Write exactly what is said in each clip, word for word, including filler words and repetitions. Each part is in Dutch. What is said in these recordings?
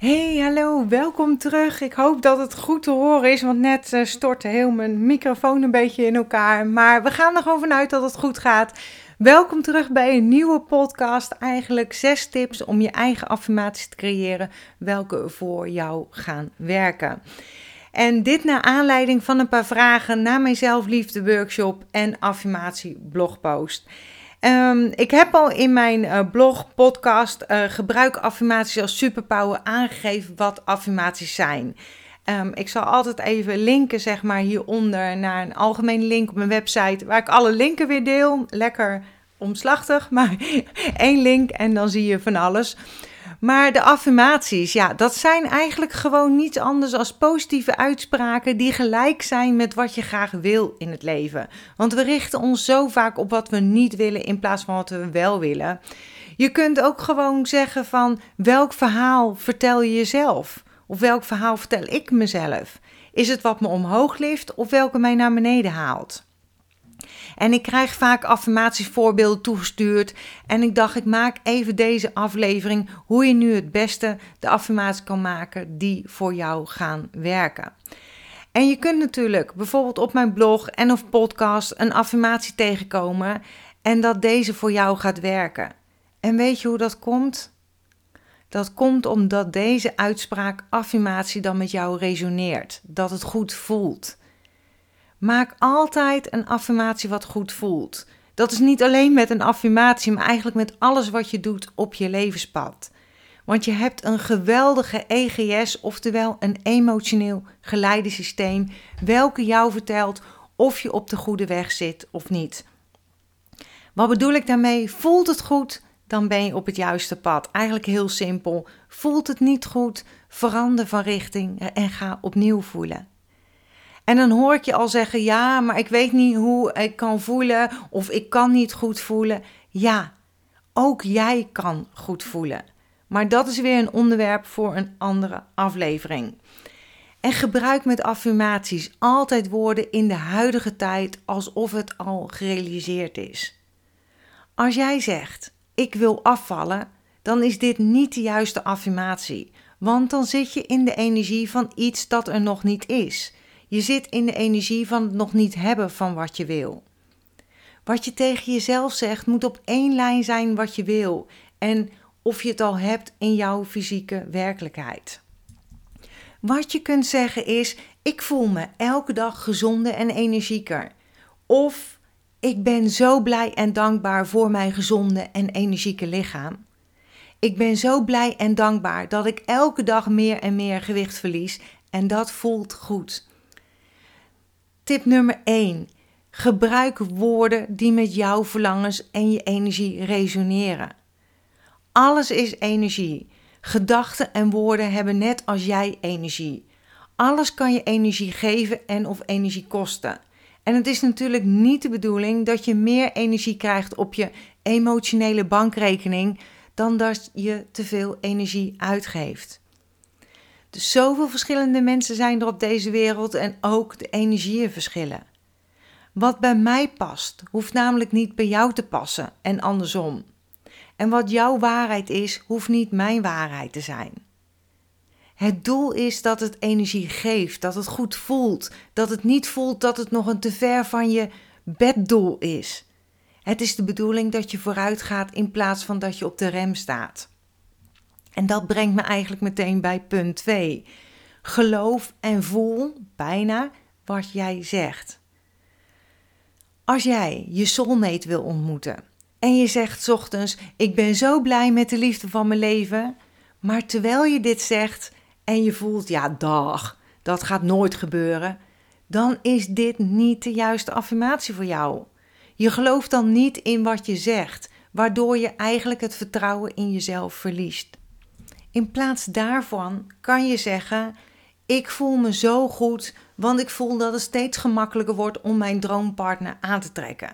Hey, hallo, welkom terug. Ik hoop dat het goed te horen is, want net uh, stortte heel mijn microfoon een beetje in elkaar. Maar we gaan er gewoon vanuit dat het goed gaat. Welkom terug bij een nieuwe podcast. Eigenlijk zes tips om je eigen affirmaties te creëren, welke voor jou gaan werken. En dit naar aanleiding van een paar vragen na mijn zelfliefde workshop en affirmatie blogpost. Um, ik heb al in mijn uh, blog, podcast, uh, gebruik affirmaties als superpower aangegeven wat affirmaties zijn. Um, ik zal altijd even linken zeg maar hieronder naar een algemene link op mijn website waar ik alle linken weer deel. Lekker omslachtig, maar één link en dan zie je van alles. Maar de affirmaties, ja, dat zijn eigenlijk gewoon niets anders dan positieve uitspraken die gelijk zijn met wat je graag wil in het leven. Want we richten ons zo vaak op wat we niet willen in plaats van wat we wel willen. Je kunt ook gewoon zeggen van welk verhaal vertel je jezelf? Of welk verhaal vertel ik mezelf? Is het wat me omhoog lift of welke mij naar beneden haalt? En ik krijg vaak affirmatievoorbeelden toegestuurd en ik dacht ik maak even deze aflevering hoe je nu het beste de affirmaties kan maken die voor jou gaan werken. En je kunt natuurlijk bijvoorbeeld op mijn blog en of podcast een affirmatie tegenkomen en dat deze voor jou gaat werken. En weet je hoe dat komt? Dat komt omdat deze uitspraak affirmatie dan met jou resoneert, dat het goed voelt. Maak altijd een affirmatie wat goed voelt. Dat is niet alleen met een affirmatie, maar eigenlijk met alles wat je doet op je levenspad. Want je hebt een geweldige E G S, oftewel een emotioneel geleidesysteem, welke jou vertelt of je op de goede weg zit of niet. Wat bedoel ik daarmee? Voelt het goed, dan ben je op het juiste pad. Eigenlijk heel simpel. Voelt het niet goed, verander van richting en ga opnieuw voelen. En dan hoor ik je al zeggen, ja, maar ik weet niet hoe ik kan voelen of ik kan niet goed voelen. Ja, ook jij kan goed voelen. Maar dat is weer een onderwerp voor een andere aflevering. En gebruik met affirmaties altijd woorden in de huidige tijd alsof het al gerealiseerd is. Als jij zegt, ik wil afvallen, dan is dit niet de juiste affirmatie. Want dan zit je in de energie van iets dat er nog niet is. Je zit in de energie van het nog niet hebben van wat je wil. Wat je tegen jezelf zegt moet op één lijn zijn wat je wil. En of je het al hebt in jouw fysieke werkelijkheid. Wat je kunt zeggen is, ik voel me elke dag gezonder en energieker. Of, ik ben zo blij en dankbaar voor mijn gezonde en energieke lichaam. Ik ben zo blij en dankbaar dat ik elke dag meer en meer gewicht verlies. En dat voelt goed. Tip nummer één. Gebruik woorden die met jouw verlangens en je energie resoneren. Alles is energie. Gedachten en woorden hebben net als jij energie. Alles kan je energie geven en of energie kosten. En het is natuurlijk niet de bedoeling dat je meer energie krijgt op je emotionele bankrekening dan dat je te veel energie uitgeeft. Dus zoveel verschillende mensen zijn er op deze wereld en ook de energieën verschillen. Wat bij mij past, hoeft namelijk niet bij jou te passen en andersom. En wat jouw waarheid is, hoeft niet mijn waarheid te zijn. Het doel is dat het energie geeft, dat het goed voelt, dat het niet voelt dat het nog een te ver van je beddoel is. Het is de bedoeling dat je vooruit gaat in plaats van dat je op de rem staat. En dat brengt me eigenlijk meteen bij punt twee. Geloof en voel bijna wat jij zegt. Als jij je soulmate wil ontmoeten en je zegt 's ochtends, ik ben zo blij met de liefde van mijn leven. Maar terwijl je dit zegt en je voelt, ja dag, dat gaat nooit gebeuren. Dan is dit niet de juiste affirmatie voor jou. Je gelooft dan niet in wat je zegt, waardoor je eigenlijk het vertrouwen in jezelf verliest. In plaats daarvan kan je zeggen, ik voel me zo goed, want ik voel dat het steeds gemakkelijker wordt om mijn droompartner aan te trekken.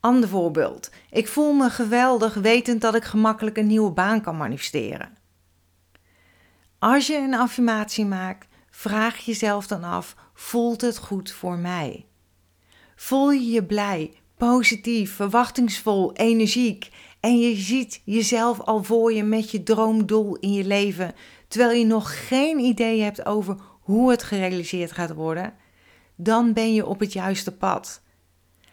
Ander voorbeeld, ik voel me geweldig wetend dat ik gemakkelijk een nieuwe baan kan manifesteren. Als je een affirmatie maakt, vraag jezelf dan af, voelt het goed voor mij? Voel je je blij, positief, verwachtingsvol, energiek En je ziet jezelf al voor je met je droomdoel in je leven, terwijl je nog geen idee hebt over hoe het gerealiseerd gaat worden, dan ben je op het juiste pad.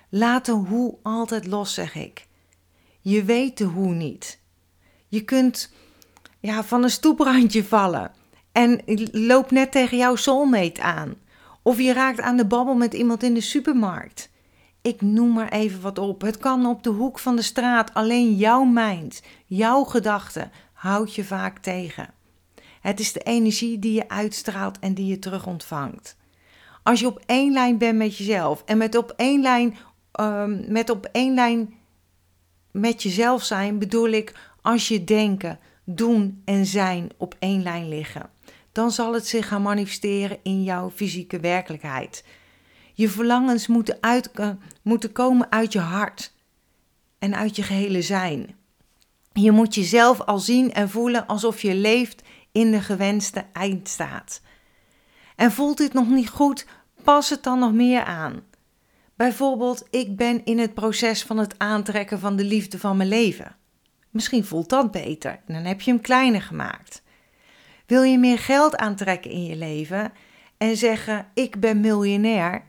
Laat de hoe altijd los, zeg ik. Je weet de hoe niet. Je kunt ja, van een stoeprandje vallen en loop net tegen jouw soulmate aan. Of je raakt aan de babbel met iemand in de supermarkt. Ik noem maar even wat op. Het kan op de hoek van de straat. Alleen jouw mind, jouw gedachten houdt je vaak tegen. Het is de energie die je uitstraalt en die je terug ontvangt. Als je op één lijn bent met jezelf en met op één lijn, uh, met, op één lijn met jezelf zijn, bedoel ik als je denken, doen en zijn op één lijn liggen, dan zal het zich gaan manifesteren in jouw fysieke werkelijkheid. Je verlangens moeten, uit, uh, moeten komen uit je hart en uit je gehele zijn. Je moet jezelf al zien en voelen alsof je leeft in de gewenste eindstaat. En voelt dit nog niet goed, pas het dan nog meer aan. Bijvoorbeeld, ik ben in het proces van het aantrekken van de liefde van mijn leven. Misschien voelt dat beter, dan heb je hem kleiner gemaakt. Wil je meer geld aantrekken in je leven en zeggen, ik ben miljonair,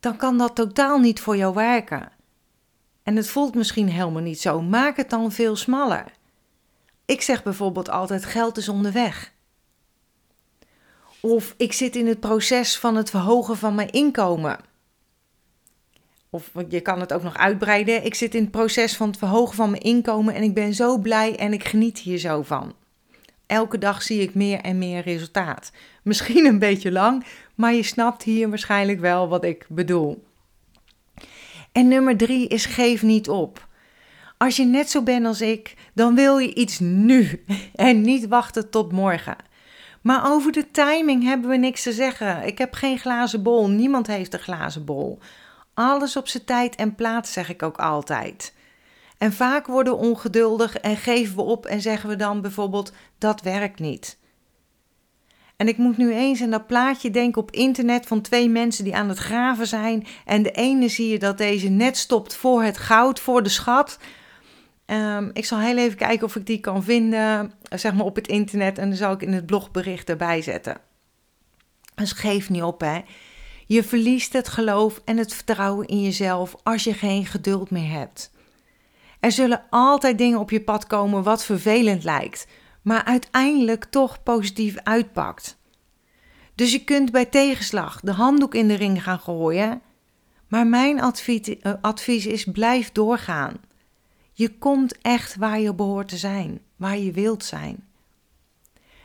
dan kan dat totaal niet voor jou werken. En het voelt misschien helemaal niet zo, maak het dan veel smaller. Ik zeg bijvoorbeeld altijd, geld is onderweg. Of ik zit in het proces van het verhogen van mijn inkomen. Of je kan het ook nog uitbreiden. Ik zit in het proces van het verhogen van mijn inkomen en ik ben zo blij en ik geniet hier zo van. Elke dag zie ik meer en meer resultaat. Misschien een beetje lang, maar je snapt hier waarschijnlijk wel wat ik bedoel. En nummer drie is geef niet op. Als je net zo bent als ik, dan wil je iets nu en niet wachten tot morgen. Maar over de timing hebben we niks te zeggen. Ik heb geen glazen bol, niemand heeft een glazen bol. Alles op zijn tijd en plaats, zeg ik ook altijd. En vaak worden we ongeduldig en geven we op en zeggen we dan bijvoorbeeld, dat werkt niet. En ik moet nu eens aan dat plaatje denken op internet van twee mensen die aan het graven zijn. En de ene zie je dat deze net stopt voor het goud, voor de schat. Um, ik zal heel even kijken of ik die kan vinden, zeg maar op het internet. En dan zal ik in het blogbericht erbij zetten. Dus geef niet op, hè. Je verliest het geloof en het vertrouwen in jezelf als je geen geduld meer hebt. Er zullen altijd dingen op je pad komen wat vervelend lijkt, maar uiteindelijk toch positief uitpakt. Dus je kunt bij tegenslag de handdoek in de ring gaan gooien, maar mijn advies, advies is blijf doorgaan. Je komt echt waar je behoort te zijn, waar je wilt zijn.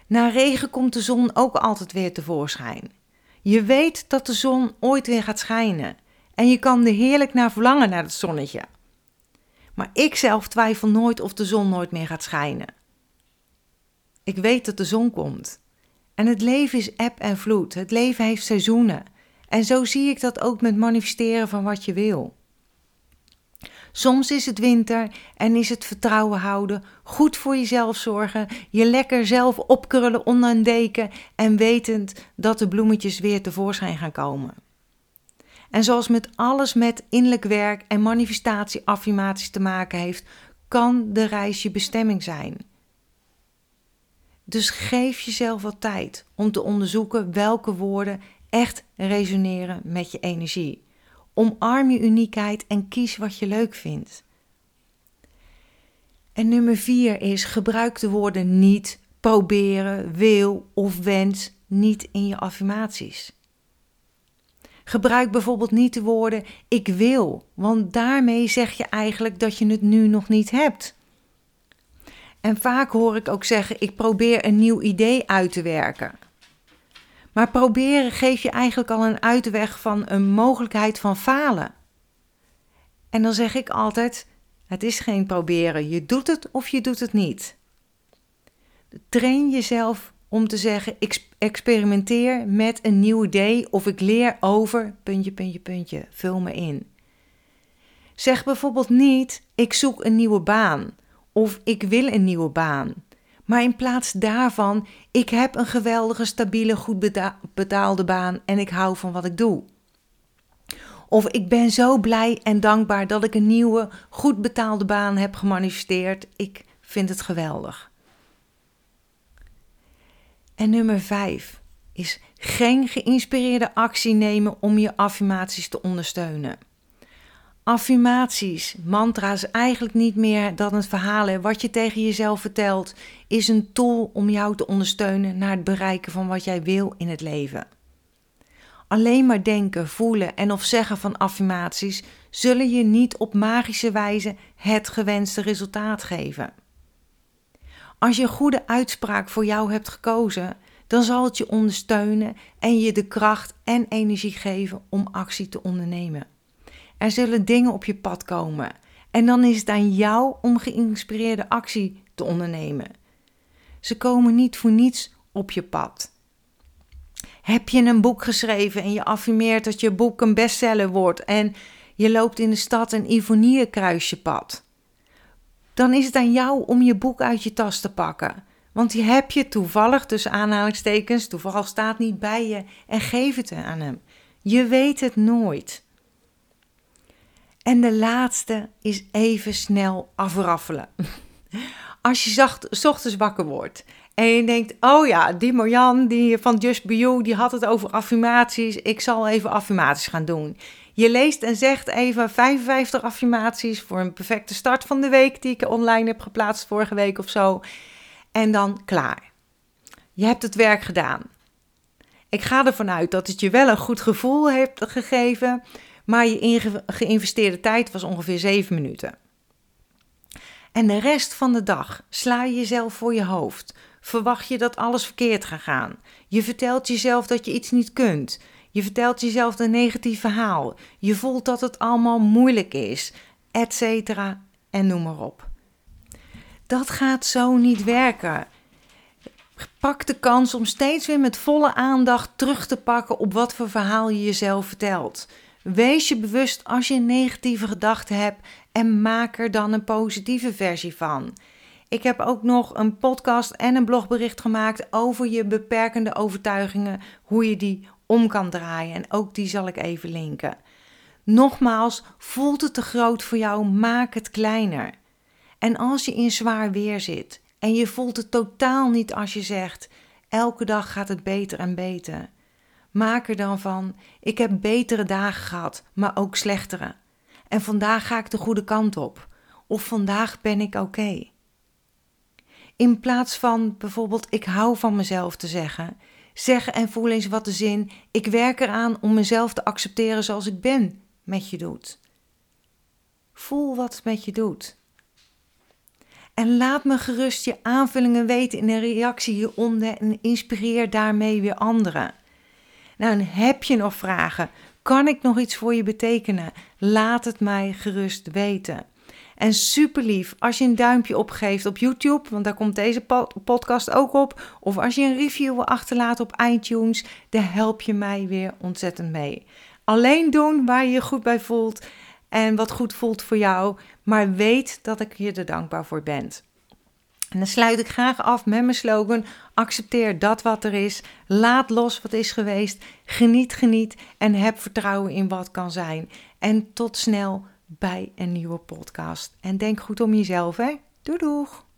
Na regen komt de zon ook altijd weer tevoorschijn. Je weet dat de zon ooit weer gaat schijnen en je kan er heerlijk naar verlangen naar het zonnetje. Maar ik zelf twijfel nooit of de zon nooit meer gaat schijnen. Ik weet dat de zon komt. En het leven is eb en vloed. Het leven heeft seizoenen. En zo zie ik dat ook met manifesteren van wat je wil. Soms is het winter en is het vertrouwen houden, goed voor jezelf zorgen, je lekker zelf opkrullen onder een deken en wetend dat de bloemetjes weer tevoorschijn gaan komen. En zoals met alles met innerlijk werk en manifestatie-affirmaties te maken heeft, kan de reis je bestemming zijn. Dus geef jezelf wat tijd om te onderzoeken welke woorden echt resoneren met je energie. Omarm je uniekheid en kies wat je leuk vindt. En nummer vier is gebruik de woorden niet, proberen, wil of wens niet in je affirmaties. Gebruik bijvoorbeeld niet de woorden ik wil, want daarmee zeg je eigenlijk dat je het nu nog niet hebt. En vaak hoor ik ook zeggen ik probeer een nieuw idee uit te werken. Maar proberen geeft je eigenlijk al een uitweg van een mogelijkheid van falen. En dan zeg ik altijd, het is geen proberen, je doet het of je doet het niet. Train jezelf om te zeggen, ik experimenteer met een nieuw idee of ik leer over, puntje, puntje, puntje, vul me in. Zeg bijvoorbeeld niet, ik zoek een nieuwe baan of ik wil een nieuwe baan. Maar in plaats daarvan, ik heb een geweldige, stabiele, goed betaalde baan en ik hou van wat ik doe. Of ik ben zo blij en dankbaar dat ik een nieuwe, goed betaalde baan heb gemanifesteerd. Ik vind het geweldig. En nummer vijf is geen geïnspireerde actie nemen om je affirmaties te ondersteunen. Affirmaties, mantra's, eigenlijk niet meer dan het verhalen wat je tegen jezelf vertelt, is een tool om jou te ondersteunen naar het bereiken van wat jij wil in het leven. Alleen maar denken, voelen en of zeggen van affirmaties zullen je niet op magische wijze het gewenste resultaat geven. Als je een goede uitspraak voor jou hebt gekozen, dan zal het je ondersteunen en je de kracht en energie geven om actie te ondernemen. Er zullen dingen op je pad komen en dan is het aan jou om geïnspireerde actie te ondernemen. Ze komen niet voor niets op je pad. Heb je een boek geschreven en je affirmeert dat je boek een bestseller wordt en je loopt in de stad een ivonierenkruisje pad, dan is het aan jou om je boek uit je tas te pakken. Want die heb je toevallig, tussen aanhalingstekens, toevallig staat niet bij je en geef het aan hem. Je weet het nooit. En de laatste is even snel afraffelen. Als je zacht, 's ochtends wakker wordt en je denkt, oh ja, die Marjan die van Just Be You, die had het over affirmaties. Ik zal even affirmaties gaan doen. Je leest en zegt even vijfenvijftig affirmaties voor een perfecte start van de week die ik online heb geplaatst vorige week of zo. En dan klaar. Je hebt het werk gedaan. Ik ga ervan uit dat het je wel een goed gevoel heeft gegeven, maar je inge- geïnvesteerde tijd was ongeveer zeven minuten. En de rest van de dag sla je jezelf voor je hoofd. Verwacht je dat alles verkeerd gaat gaan. Je vertelt jezelf dat je iets niet kunt. Je vertelt jezelf een negatief verhaal. Je voelt dat het allemaal moeilijk is, et cetera, en noem maar op. Dat gaat zo niet werken. Pak de kans om steeds weer met volle aandacht terug te pakken op wat voor verhaal je jezelf vertelt. Wees je bewust als je een negatieve gedachte hebt en maak er dan een positieve versie van. Ik heb ook nog een podcast en een blogbericht gemaakt over je beperkende overtuigingen, hoe je die om kan draaien en ook die zal ik even linken. Nogmaals, voelt het te groot voor jou, maak het kleiner. En als je in zwaar weer zit en je voelt het totaal niet als je zegt, elke dag gaat het beter en beter. Maak er dan van, ik heb betere dagen gehad, maar ook slechtere. En vandaag ga ik de goede kant op. Of vandaag ben ik oké. Okay. In plaats van bijvoorbeeld ik hou van mezelf te zeggen, zeg en voel eens wat de zin, ik werk eraan om mezelf te accepteren zoals ik ben, met je doet. Voel wat het met je doet. En laat me gerust je aanvullingen weten in een reactie hieronder en inspireer daarmee weer anderen. Nou, en heb je nog vragen? Kan ik nog iets voor je betekenen? Laat het mij gerust weten. En super lief als je een duimpje opgeeft op YouTube, want daar komt deze podcast ook op. Of als je een review wil achterlaten op iTunes, daar help je mij weer ontzettend mee. Alleen doen waar je je goed bij voelt en wat goed voelt voor jou, maar weet dat ik je er dankbaar voor ben. En dan sluit ik graag af met mijn slogan, accepteer dat wat er is, laat los wat is geweest, geniet, geniet en heb vertrouwen in wat kan zijn. En tot snel bij een nieuwe podcast. En denk goed om jezelf, hè? Doei doeg!